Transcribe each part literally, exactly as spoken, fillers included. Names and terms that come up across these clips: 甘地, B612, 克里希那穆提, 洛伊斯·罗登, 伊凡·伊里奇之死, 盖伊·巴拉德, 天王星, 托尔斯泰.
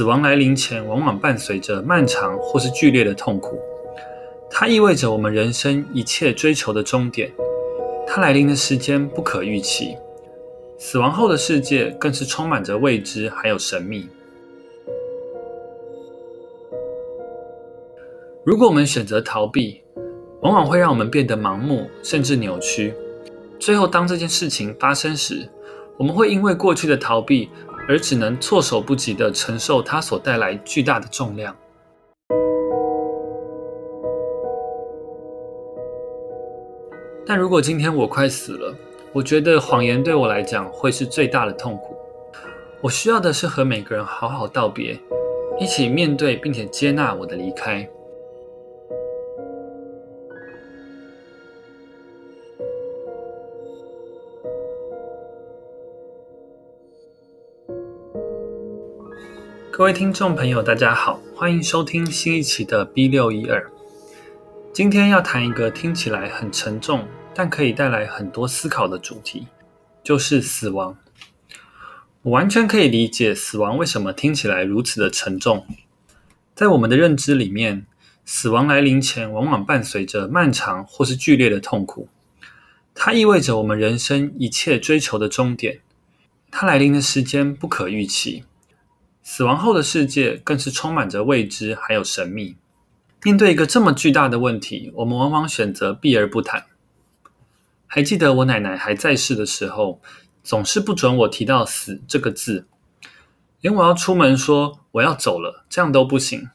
死亡来临前往往伴随着漫长或是剧烈的痛苦，它意味着我们人生一切追求的终点，它来临的时间不可预期，死亡后的世界更是充满着未知还有神秘。如果我们选择逃避，往往会让我们变得盲目甚至扭曲，最后当这件事情发生时，我们会因为过去的逃避而只能措手不及地承受它所带来巨大的重量。但如果今天我快死了，我觉得谎言对我来讲会是最大的痛苦。我需要的是和每个人好好道别，一起面对并且接纳我的离开。各位听众朋友大家好，欢迎收听新一期的 B 六一二。 今天要谈一个听起来很沉重但可以带来很多思考的主题，就是死亡。我完全可以理解死亡为什么听起来如此的沉重。在我们的认知里面，死亡来临前往往伴随着漫长或是剧烈的痛苦，它意味着我们人生一切追求的终点，它来临的时间不可预期，死亡后的世界更是充满着未知还有神秘。面对一个这么巨大的问题，我们往往选择避而不谈。还记得我奶奶还在世的时候，总是不准我提到死这个字，连我要出门说我要走了这样都不行，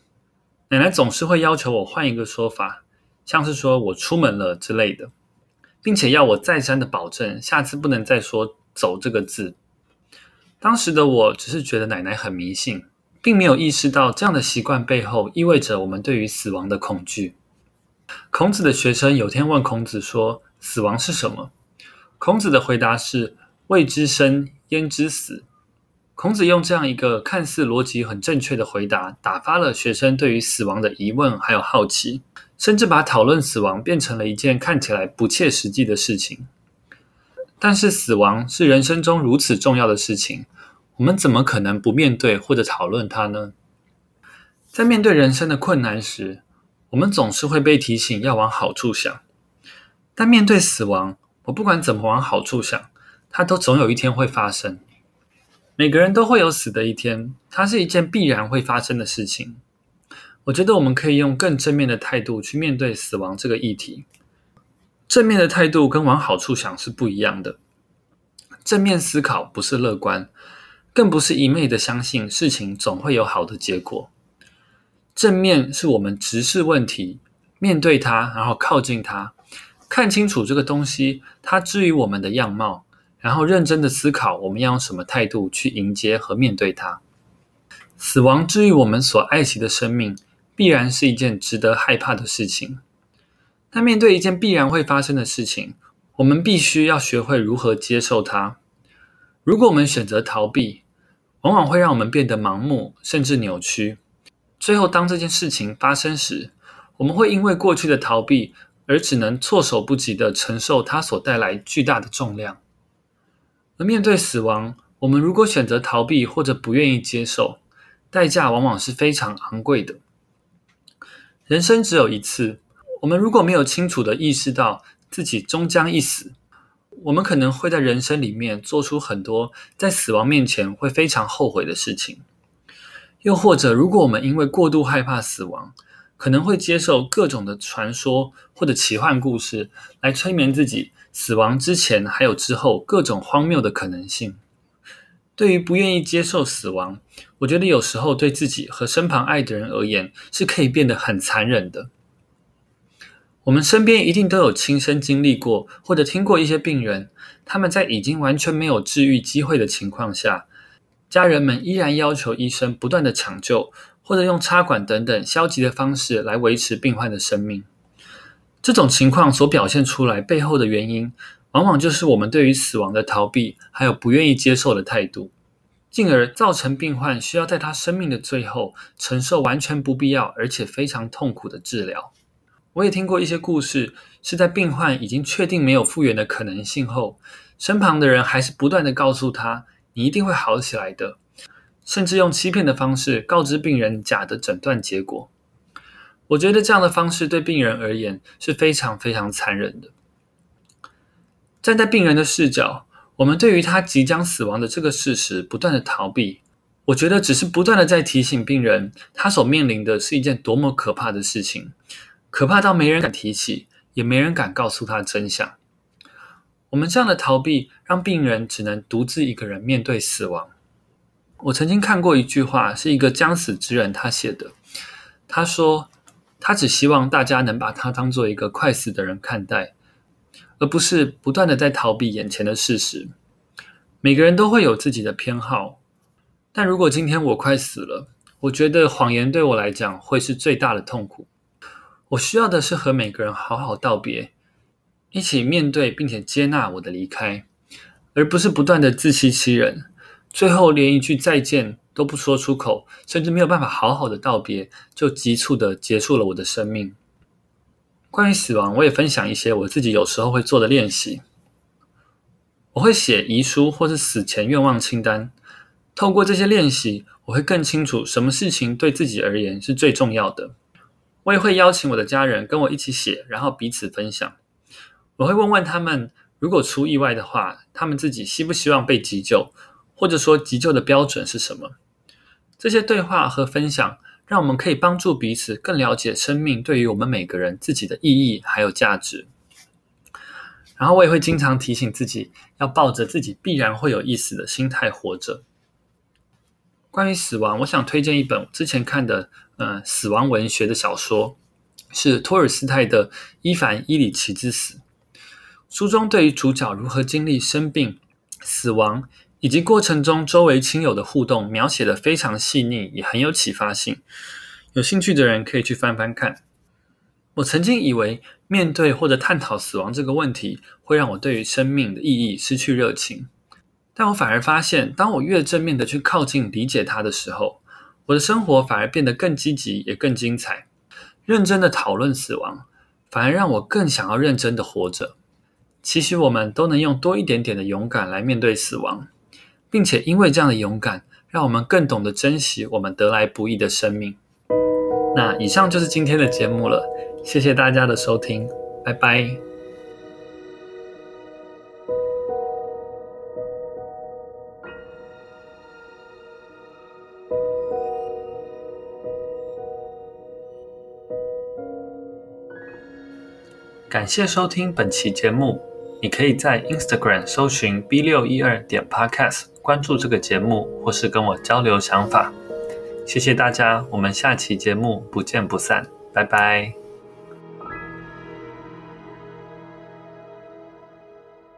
奶奶总是会要求我换一个说法，像是说我出门了之类的，并且要我再三的保证下次不能再说走这个字。当时的我只是觉得奶奶很迷信，并没有意识到这样的习惯背后意味着我们对于死亡的恐惧。孔子的学生有天问孔子说，死亡是什么？孔子的回答是，未知生，焉知死？孔子用这样一个看似逻辑很正确的回答，打发了学生对于死亡的疑问还有好奇，甚至把讨论死亡变成了一件看起来不切实际的事情。但是死亡是人生中如此重要的事情，我们怎么可能不面对或者讨论它呢？在面对人生的困难时，我们总是会被提醒要往好处想。但面对死亡，我不管怎么往好处想，它都总有一天会发生。每个人都会有死的一天，它是一件必然会发生的事情。我觉得我们可以用更正面的态度去面对死亡这个议题。正面的态度跟往好处想是不一样的。正面思考不是乐观，更不是一昧的相信事情总会有好的结果。正面是我们直视问题，面对它，然后靠近它，看清楚这个东西它至于我们的样貌，然后认真的思考我们要用什么态度去迎接和面对它。死亡至于我们所爱惜的生命，必然是一件值得害怕的事情。但面对一件必然会发生的事情，我们必须要学会如何接受它。如果我们选择逃避，往往会让我们变得盲目甚至扭曲，最后当这件事情发生时，我们会因为过去的逃避而只能措手不及地承受它所带来巨大的重量。而面对死亡，我们如果选择逃避或者不愿意接受，代价往往是非常昂贵的。人生只有一次，我们如果没有清楚地意识到自己终将一死，我们可能会在人生里面做出很多在死亡面前会非常后悔的事情。又或者，如果我们因为过度害怕死亡，可能会接受各种的传说或者奇幻故事来催眠自己，死亡之前还有之后各种荒谬的可能性。对于不愿意接受死亡，我觉得有时候对自己和身旁爱的人而言，是可以变得很残忍的。我们身边一定都有亲身经历过或者听过一些病人，他们在已经完全没有治愈机会的情况下，家人们依然要求医生不断的抢救，或者用插管等等消极的方式来维持病患的生命。这种情况所表现出来背后的原因，往往就是我们对于死亡的逃避还有不愿意接受的态度，进而造成病患需要在他生命的最后承受完全不必要而且非常痛苦的治疗。我也听过一些故事，是在病患已经确定没有复原的可能性后，身旁的人还是不断的告诉他，你一定会好起来的，甚至用欺骗的方式告知病人假的诊断结果。我觉得这样的方式对病人而言是非常非常残忍的。站在病人的视角，我们对于他即将死亡的这个事实不断的逃避，我觉得只是不断的在提醒病人，他所面临的是一件多么可怕的事情，可怕到没人敢提起，也没人敢告诉他真相。我们这样的逃避，让病人只能独自一个人面对死亡。我曾经看过一句话，是一个将死之人他写的，他说他只希望大家能把他当作一个快死的人看待，而不是不断的在逃避眼前的事实。每个人都会有自己的偏好，但如果今天我快死了，我觉得谎言对我来讲会是最大的痛苦。我需要的是和每个人好好道别，一起面对并且接纳我的离开，而不是不断的自欺欺人，最后连一句再见都不说出口，甚至没有办法好好的道别，就急促的结束了我的生命。关于死亡，我也分享一些我自己有时候会做的练习。我会写遗书或是死前愿望清单，透过这些练习，我会更清楚什么事情对自己而言是最重要的。我也会邀请我的家人跟我一起写，然后彼此分享。我会问问他们，如果出意外的话，他们自己希不希望被急救，或者说急救的标准是什么。这些对话和分享，让我们可以帮助彼此更了解生命对于我们每个人自己的意义还有价值。然后我也会经常提醒自己，要抱着自己必然会有意思的心态活着。关于死亡，我想推荐一本我之前看的呃死亡文学的小说，是托尔斯泰的《伊凡·伊里奇之死》。书中对于主角如何经历生病、死亡以及过程中周围亲友的互动描写得非常细腻，也很有启发性，有兴趣的人可以去翻翻看。我曾经以为面对或者探讨死亡这个问题会让我对于生命的意义失去热情，但我反而发现，当我越正面的去靠近理解它的时候，我的生活反而变得更积极也更精彩。认真的讨论死亡，反而让我更想要认真的活着。期许我们都能用多一点点的勇敢来面对死亡，并且因为这样的勇敢，让我们更懂得珍惜我们得来不易的生命。那以上就是今天的节目了，谢谢大家的收听，拜拜。感谢收听本期节目，你可以在 Instagram 搜寻 B 六一二 点 Podcast 关注这个节目，或是跟我交流想法。谢谢大家，我们下期节目不见不散，拜拜。